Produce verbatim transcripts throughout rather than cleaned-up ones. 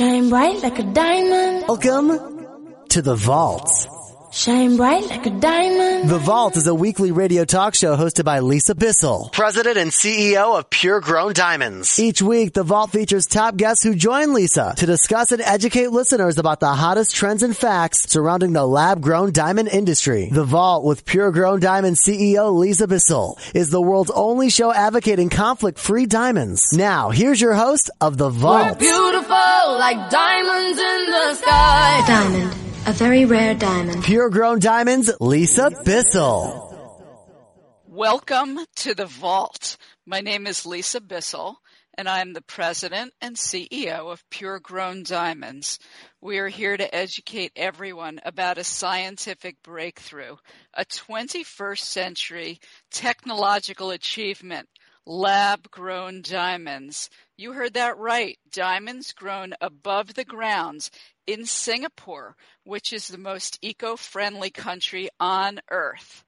Shine bright like a diamond. Welcome to The Vault. Shine bright like a diamond. The Vault is a weekly radio talk show hosted by Lisa Bissell, president and C E O of Pure Grown Diamonds. Each week, The Vault features top guests who join Lisa to discuss and educate listeners about the hottest trends and facts surrounding the lab-grown diamond industry. The Vault with Pure Grown Diamonds C E O Lisa Bissell is the world's only show advocating conflict-free diamonds. Now, here's your host of The Vault. We're beautiful like diamonds in the sky. Diamond. A very rare diamond. Pure Grown Diamonds, Lisa Bissell. Welcome to The Vault. My name is Lisa Bissell, and I'm the president and C E O of Pure Grown Diamonds. We are here to educate everyone about a scientific breakthrough, a twenty-first century technological achievement, lab-grown diamonds. You heard that right. Diamonds grown above the ground in Singapore, which is the most eco-friendly country on earth.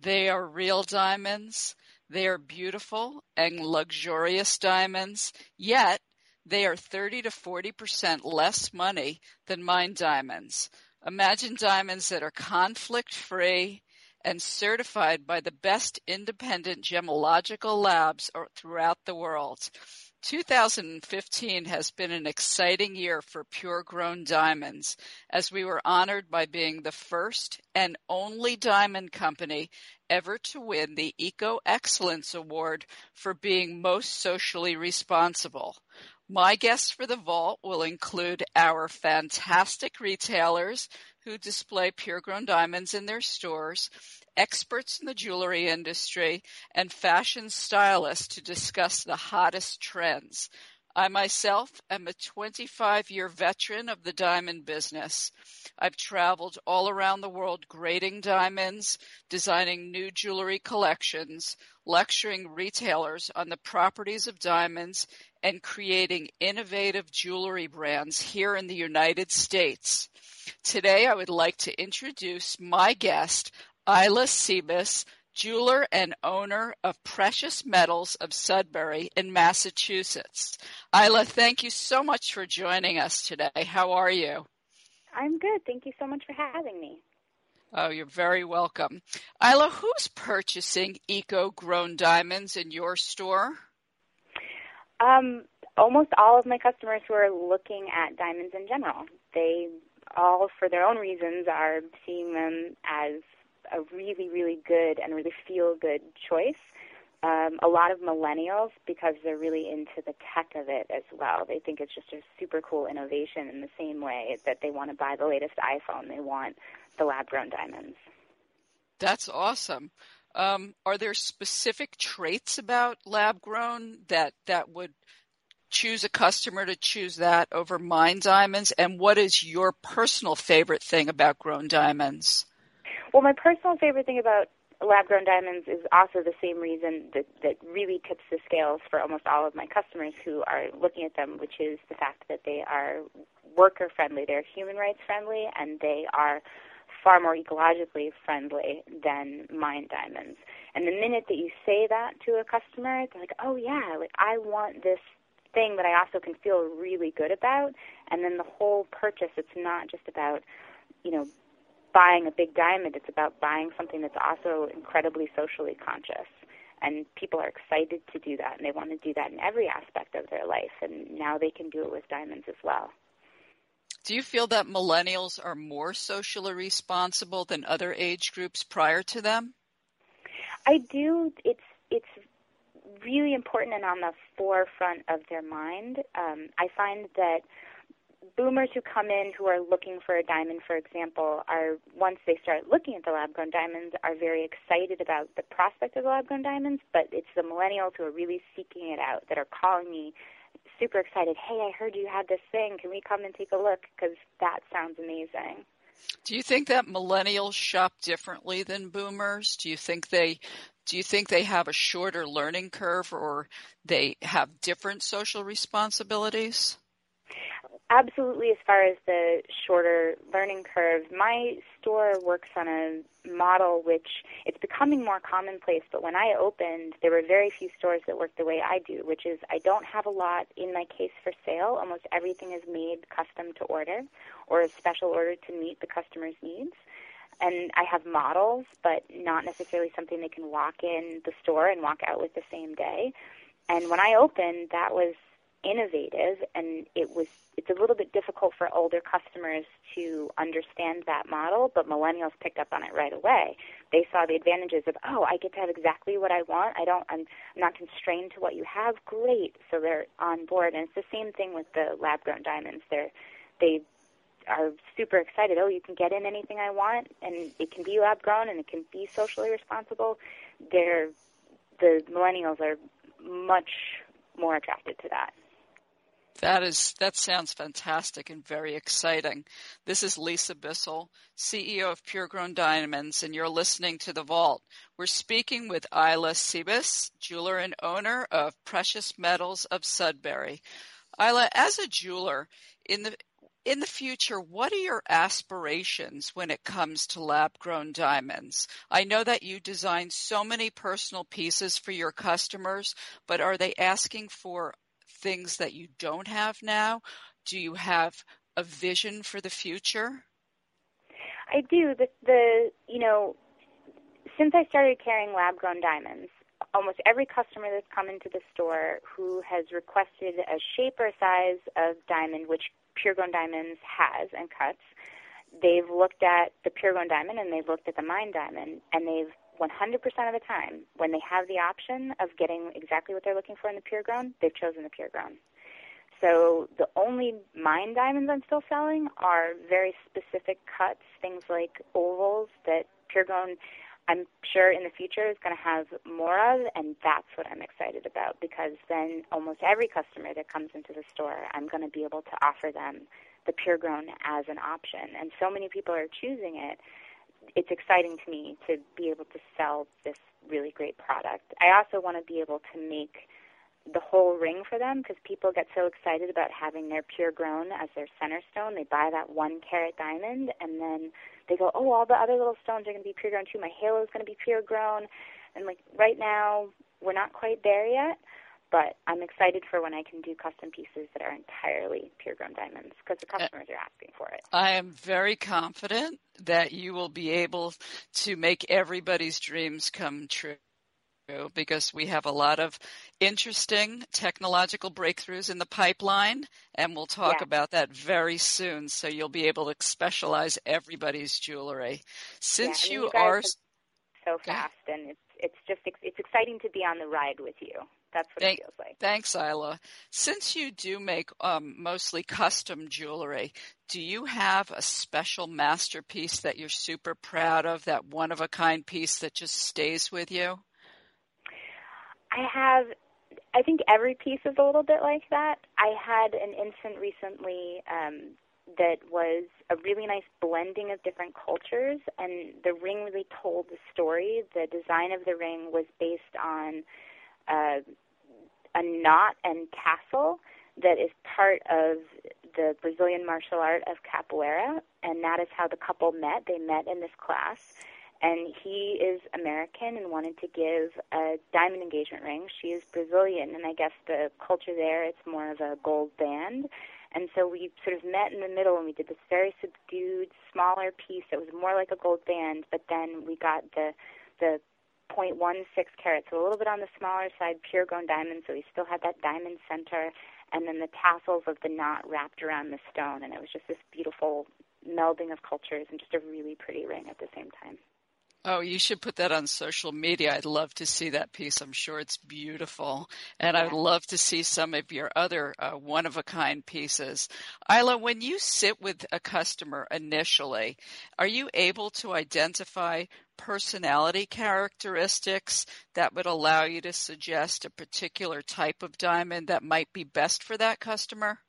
They are real diamonds. They are beautiful and luxurious diamonds. Yet, they are thirty to forty percent less money than mine diamonds. Imagine diamonds that are conflict-free and certified by the best independent gemological labs throughout the world. two thousand fifteen has been an exciting year for Pure Grown Diamonds, as we were honored by being the first and only diamond company ever to win the Eco Excellence Award for being most socially responsible. My guests for The Vault will include our fantastic retailers who display Pure Grown Diamonds in their stores, experts in the jewelry industry, and fashion stylists to discuss the hottest trends. I myself am a twenty-five-year veteran of the diamond business. I've traveled all around the world grading diamonds, designing new jewelry collections, lecturing retailers on the properties of diamonds, and creating innovative jewelry brands here in the United States. Today, I would like to introduce my guest, Ilah Cibis, jeweler and owner of Precious Metals of Sudbury in Massachusetts. Ilah, thank you so much for joining us today. How are you? I'm good. Thank you so much for having me. Oh, you're very welcome. Ilah, who's purchasing eco-grown diamonds in your store? Um, almost all of my customers who are looking at diamonds in general. They all, for their own reasons, are seeing them as a really, really good and really feel-good choice. Um, a lot of millennials, because they're really into the tech of it as well. They think it's just a super cool innovation in the same way that they want to buy the latest iPhone. They want the lab-grown diamonds. That's awesome. Um, are there specific traits about lab-grown that, that would choose a customer to choose that over mine diamonds? And what is your personal favorite thing about grown diamonds? Well, my personal favorite thing about lab-grown diamonds is also the same reason that, that really tips the scales for almost all of my customers who are looking at them, which is the fact that they are worker-friendly, they're human rights-friendly, and they are far more ecologically friendly than mine diamonds. And the minute that you say that to a customer, they're like, oh, yeah, like I want this thing that I also can feel really good about. And then the whole purchase, it's not just about, you know, buying a big diamond. It's about buying something that's also incredibly socially conscious. And people are excited to do that, and they want to do that in every aspect of their life. And now they can do it with diamonds as well. Do you feel that millennials are more socially responsible than other age groups prior to them? I do. It's it's really important and on the forefront of their mind. Um, I find that boomers who come in who are looking for a diamond, for example, are, once they start looking at the lab-grown diamonds, are very excited about the prospect of the lab-grown diamonds, but it's the millennials who are really seeking it out that are calling me super excited. Hey, I heard you had this thing. Can we come and take a look? Because that sounds amazing. Do you think that millennials shop differently than boomers? Do you think they do you think they have a shorter learning curve, or they have different social responsibilities? Absolutely, as far as the shorter learning curve, my store works on a model which it's becoming more commonplace, but when I opened, there were very few stores that worked the way I do, which is I don't have a lot in my case for sale. Almost everything is made custom to order or a special order to meet the customer's needs. And I have models, but not necessarily something they can walk in the store and walk out with the same day. And when I opened, that was innovative, and it was it's a little bit difficult for older customers to understand that model, but millennials picked up on it right away. They saw the advantages of, oh, I get to have exactly what I want. I don't I'm not constrained to what you have. Great. So they're on board. And it's the same thing with the lab grown diamonds. They're they are super excited. Oh, you can get in anything I want, and it can be lab grown and it can be socially responsible. They're the millennials are much more attracted to that. That is, that sounds fantastic and very exciting. This is Lisa Bissell, C E O of Pure Grown Diamonds, and you're listening to The Vault. We're speaking with Ilah Cibis, jeweler and owner of Precious Metals of Sudbury. Ilah, as a jeweler, in the in the future, what are your aspirations when it comes to lab-grown diamonds? I know that you design so many personal pieces for your customers, but are they asking for things that you don't have now? Do you have a vision for the future? I do. The, the you know, since I started carrying lab-grown diamonds, almost every customer that's come into the store who has requested a shape or size of diamond, which Pure Grown Diamonds has and cuts, they've looked at the Pure Grown Diamond and they've looked at the Mine Diamond, and they've one hundred percent of the time, when they have the option of getting exactly what they're looking for in the Pure Grown, they've chosen the Pure Grown. So the only Mine Diamonds I'm still selling are very specific cuts, things like ovals that Pure Grown, I'm sure in the future, is going to have more of, and that's what I'm excited about, because then almost every customer that comes into the store, I'm going to be able to offer them the Pure Grown as an option. And so many people are choosing it. It's exciting to me to be able to sell this really great product. I also want to be able to make the whole ring for them, because people get so excited about having their Pure Grown as their center stone. They buy that one carat diamond, and then they go, oh, all the other little stones are going to be Pure Grown too. My halo is going to be Pure Grown. And like right now, we're not quite there yet, but I'm excited for when I can do custom pieces that are entirely Pure Grown diamonds, because the customers are asking for it. I am very confident that you will be able to make everybody's dreams come true, because we have a lot of interesting technological breakthroughs in the pipeline, and we'll talk yeah. about that very soon, so you'll be able to specialize everybody's jewelry. Since yeah, I mean, you, you guys are so fast, and it's it's just it's exciting to be on the ride with you. That's what Thank, it feels like. Thanks, Ilah. Since you do make um, mostly custom jewelry, do you have a special masterpiece that you're super proud of, that one-of-a-kind piece that just stays with you? I have, I think every piece is a little bit like that. I had an instant recently um, that was a really nice blending of different cultures, and the ring really told the story. The design of the ring was based on uh, a knot and tassel that is part of the Brazilian martial art of Capoeira, and that is how the couple met. They met in this class. And he is American and wanted to give a diamond engagement ring. She is Brazilian, and I guess the culture there, it's more of a gold band. And so we sort of met in the middle, and we did this very subdued, smaller piece that was more like a gold band, but then we got the the zero point one six carat, so a little bit on the smaller side, Pure Grown diamond, so we still had that diamond center, and then the tassels of the knot wrapped around the stone, and it was just this beautiful melding of cultures and just a really pretty ring at the same time. Oh, you should put that on social media. I'd love to see that piece. I'm sure it's beautiful. And yeah. I'd love to see some of your other uh, one-of-a-kind pieces. Ilah, when you sit with a customer initially, are you able to identify personality characteristics that would allow you to suggest a particular type of diamond that might be best for that customer?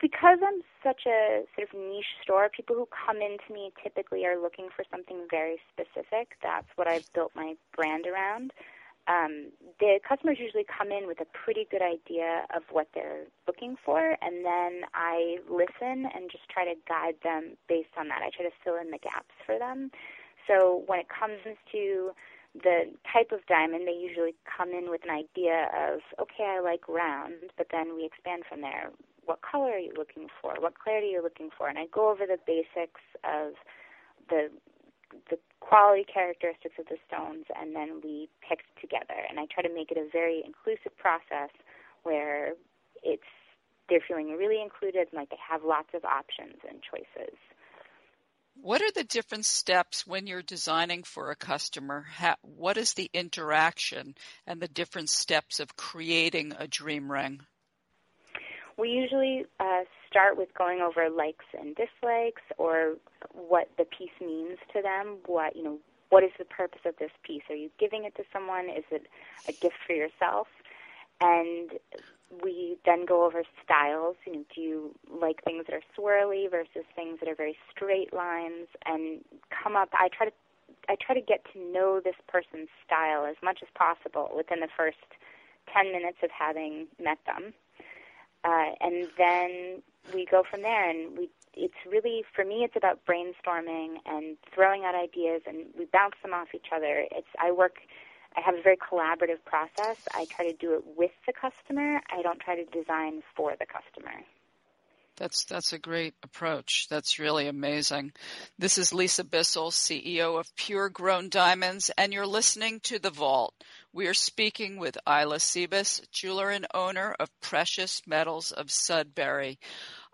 Because I'm such a sort of niche store, people who come into me typically are looking for something very specific. That's what I've built my brand around. Um, the customers usually come in with a pretty good idea of what they're looking for, and then I listen and just try to guide them based on that. I try to fill in the gaps for them. So when it comes to the type of diamond, they usually come in with an idea of, okay, I like round, but then we expand from there. What color are you looking for? What clarity are you looking for? And I go over the basics of the the quality characteristics of the stones, and then we pick together. And I try to make it a very inclusive process where it's they're feeling really included and like they have lots of options and choices. What are the different steps when you're designing for a customer? How, what is the interaction and the different steps of creating a dream ring? We usually uh, start with going over likes and dislikes, or what the piece means to them. What you know, what is the purpose of this piece? Are you giving it to someone? Is it a gift for yourself? And we then go over styles. You know, do you like things that are swirly versus things that are very straight lines? And come up. I try to, I try to get to know this person's style as much as possible within the first ten minutes of having met them. Uh, and then we go from there, and we, it's really, for me, it's about brainstorming and throwing out ideas, and we bounce them off each other. It's I work, I have a very collaborative process. I try to do it with the customer. I don't try to design for the customer. That's that's a great approach. That's really amazing. This is Lisa Bissell, C E O of Pure Grown Diamonds, and you're listening to The Vault. We are speaking with Ilah Cibis, jeweler and owner of Precious Metals of Sudbury.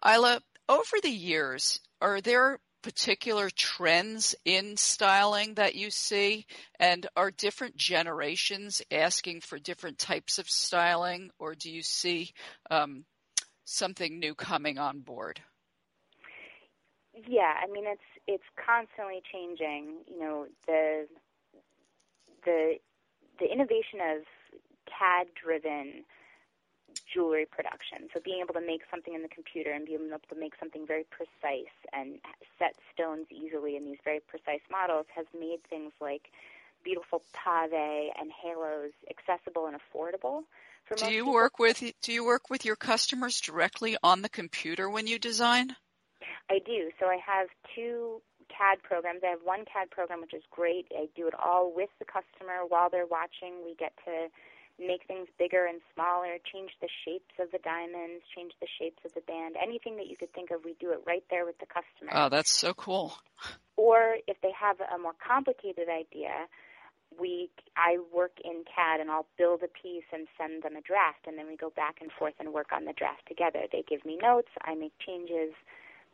Ilah, over the years, are there particular trends in styling that you see, and are different generations asking for different types of styling, or do you see um, something new coming on board? Yeah, I mean, it's it's constantly changing. You know, the the the innovation of C A D-driven jewelry production, so being able to make something in the computer and being able to make something very precise and set stones easily in these very precise models has made things like beautiful pave and halos accessible and affordable. Do you people. work with do you work with your customers directly on the computer when you design? I do. So I have two C A D programs. I have one C A D program which is great. I do it all with the customer while they're watching. We get to make things bigger and smaller, change the shapes of the diamonds, change the shapes of the band, anything that you could think of, we do it right there with the customer. Oh, that's so cool. Or if they have a more complicated idea, We, I work in C A D, and I'll build a piece and send them a draft, and then we go back and forth and work on the draft together. They give me notes, I make changes,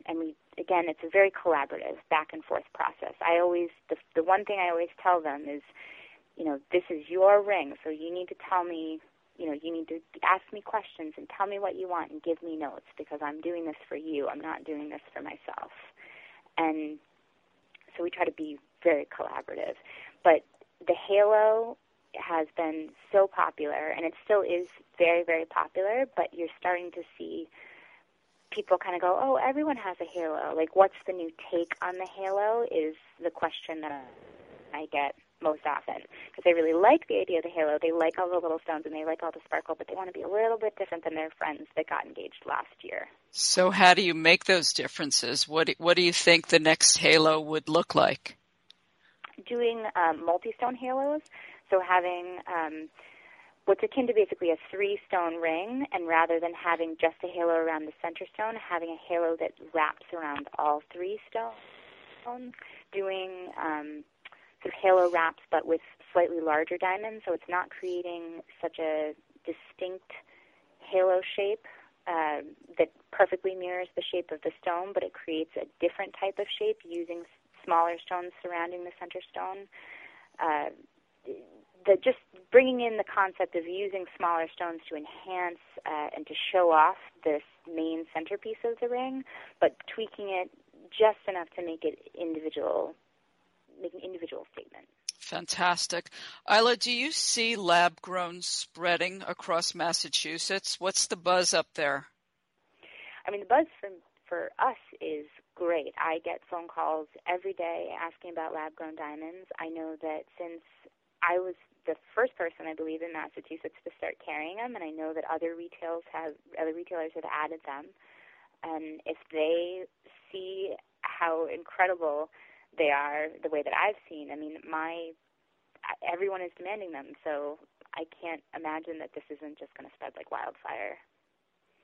and we, again, it's a very collaborative back and forth process. I always, the, the one thing I always tell them is, you know, this is your ring, so you need to tell me, you know, you need to ask me questions and tell me what you want and give me notes, because I'm doing this for you. I'm not doing this for myself. And so we try to be very collaborative. But the halo has been so popular, and it still is very, very popular, but you're starting to see people kind of go, oh, everyone has a halo. Like, what's the new take on the halo is the question that I get most often, because they really like the idea of the halo. They like all the little stones, and they like all the sparkle, but they want to be a little bit different than their friends that got engaged last year. So how do you make those differences? What What do you think the next halo would look like? Doing um, multi-stone halos, so having um, what's akin to basically a three-stone ring, and rather than having just a halo around the center stone, having a halo that wraps around all three stones, doing um, sort of halo wraps but with slightly larger diamonds, so it's not creating such a distinct halo shape uh, that perfectly mirrors the shape of the stone, but it creates a different type of shape using smaller stones surrounding the center stone. Uh, the, just bringing in the concept of using smaller stones to enhance uh, and to show off this main centerpiece of the ring, but tweaking it just enough to make it individual, make an individual statement. Fantastic. Ilah, do you see Lab Grown spreading across Massachusetts? What's the buzz up there? I mean, the buzz for, for us is great. I get phone calls every day asking about lab-grown diamonds. I know that since I was the first person, I believe, in Massachusetts to start carrying them, and I know that other retailers have other retailers have added them. And if they see how incredible they are, the way that I've seen, I mean, my everyone is demanding them, so I can't imagine that this isn't just going to spread like wildfire.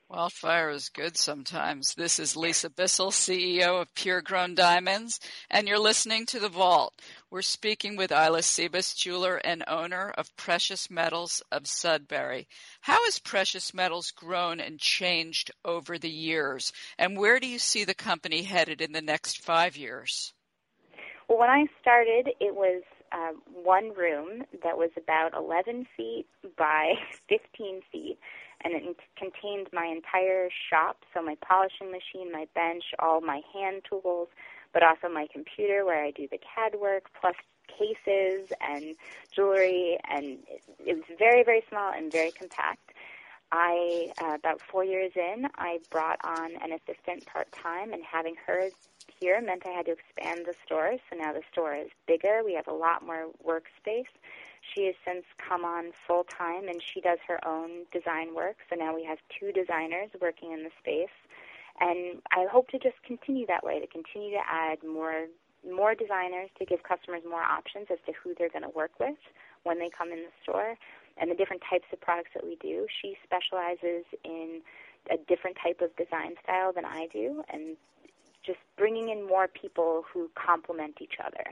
Wildfire is good sometimes. This is Lisa Bissell, C E O of Pure Grown Diamonds, and you're listening to The Vault. We're speaking with Ilah Cibis, jeweler and owner of Precious Metals of Sudbury. How has Precious Metals grown and changed over the years, and where do you see the company headed in the next five years? Well, when I started, it was uh, one room that was about eleven feet by fifteen feet. And it contained my entire shop, so my polishing machine, my bench, all my hand tools, but also my computer where I do the C A D work, plus cases and jewelry. And it was very, very small and very compact. I, uh, about four years in, I brought on an assistant part-time, and having her here meant I had to expand the store. So now the store is bigger. We have a lot more workspace. She has since come on full-time, and she does her own design work. So now we have two designers working in the space. And I hope to just continue that way, to continue to add more more designers, to give customers more options as to who they're going to work with when they come in the store and the different types of products that we do. She specializes in a different type of design style than I do, and just bringing in more people who complement each other.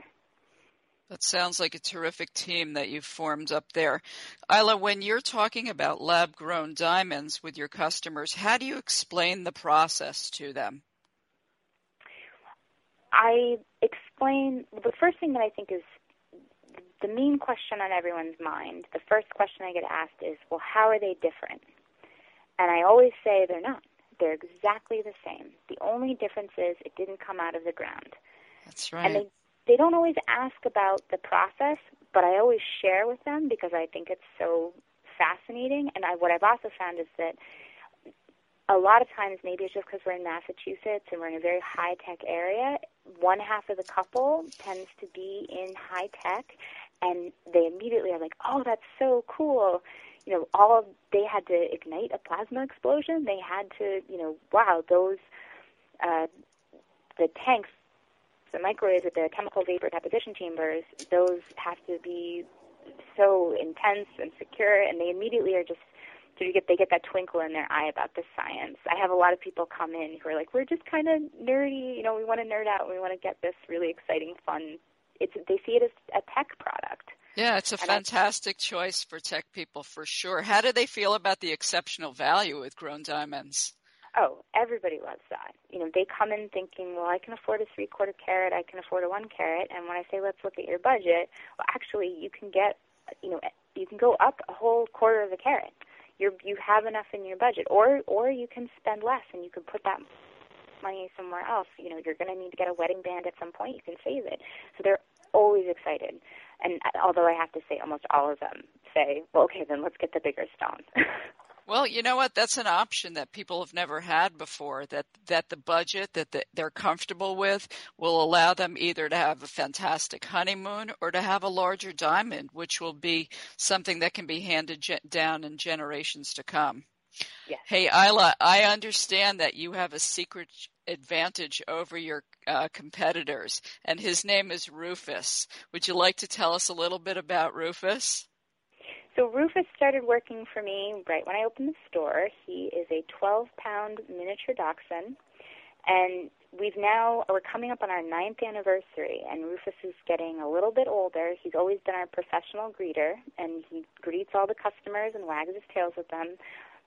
That sounds like a terrific team that you've formed up there. Ilah, when you're talking about lab-grown diamonds with your customers, how do you explain the process to them? I explain – the first thing that I think is the main question on everyone's mind, the first question I get asked is, well, how are they different? And I always say they're not. They're exactly the same. The only difference is it didn't come out of the ground. That's right. And they They don't always ask about the process, but I always share with them because I think it's so fascinating. And I, what I've also found is that a lot of times, maybe it's just because we're in Massachusetts and we're in a very high-tech area, one half of the couple tends to be in high-tech, and they immediately are like, oh, that's so cool. You know, all of, they had to ignite a plasma explosion. They had to, you know, wow, those, uh, the tanks, the microwaves at the chemical vapor deposition chambers, those have to be so intense and secure, and they immediately are just, they get, they get that twinkle in their eye about the science. I have a lot of people come in who are like, we're just kind of nerdy, you know, we want to nerd out, and we want to get this really exciting, fun, it's, they see it as a tech product. Yeah, it's a and fantastic I, choice for tech people for sure. How do they feel about the exceptional value with grown diamonds? Oh, everybody loves that. You know, they come in thinking, well, I can afford a three-quarter carat, I can afford a one carat, and when I say let's look at your budget, well, actually, you can get, you know, you can go up a whole quarter of a carat. You you have enough in your budget, or or you can spend less and you can put that money somewhere else. You know, you're going to need to get a wedding band at some point. You can save it. So they're always excited, and although I have to say, almost all of them say, well, okay, then let's get the bigger stone. Well, you know what? That's an option that people have never had before, that, that the budget that the, they're comfortable with will allow them either to have a fantastic honeymoon or to have a larger diamond, which will be something that can be handed ge- down in generations to come. Yes. Hey, Ilah, I understand that you have a secret advantage over your uh, competitors, and his name is Rufus. Would you like to tell us a little bit about Rufus? So Rufus started working for me right when I opened the store. He is a twelve-pound miniature dachshund, and we've now we're coming up on our ninth anniversary, and Rufus is getting a little bit older. He's always been our professional greeter, and he greets all the customers and wags his tails with them,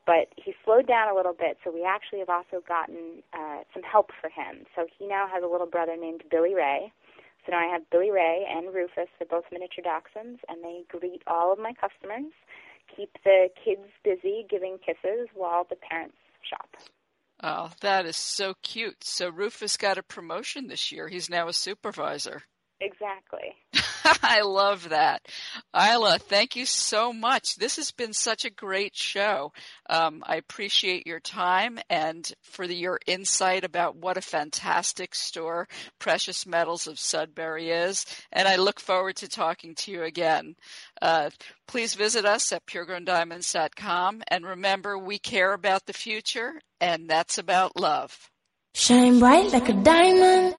but he slowed down a little bit, so we actually have also gotten uh, some help for him. So he now has a little brother named Billy Ray. So now I have Billy Ray and Rufus. They're both miniature dachshunds, and they greet all of my customers, keep the kids busy giving kisses while the parents shop. Oh, that is so cute. So Rufus got a promotion this year. He's now a supervisor. Exactly. I love that. Ilah, thank you so much. This has been such a great show. Um, I appreciate your time and for the, your insight about what a fantastic store Precious Metals of Sudbury is. And I look forward to talking to you again. Uh, please visit us at pure grown diamonds dot com. And remember, we care about the future, and that's about love. Shine bright like a diamond.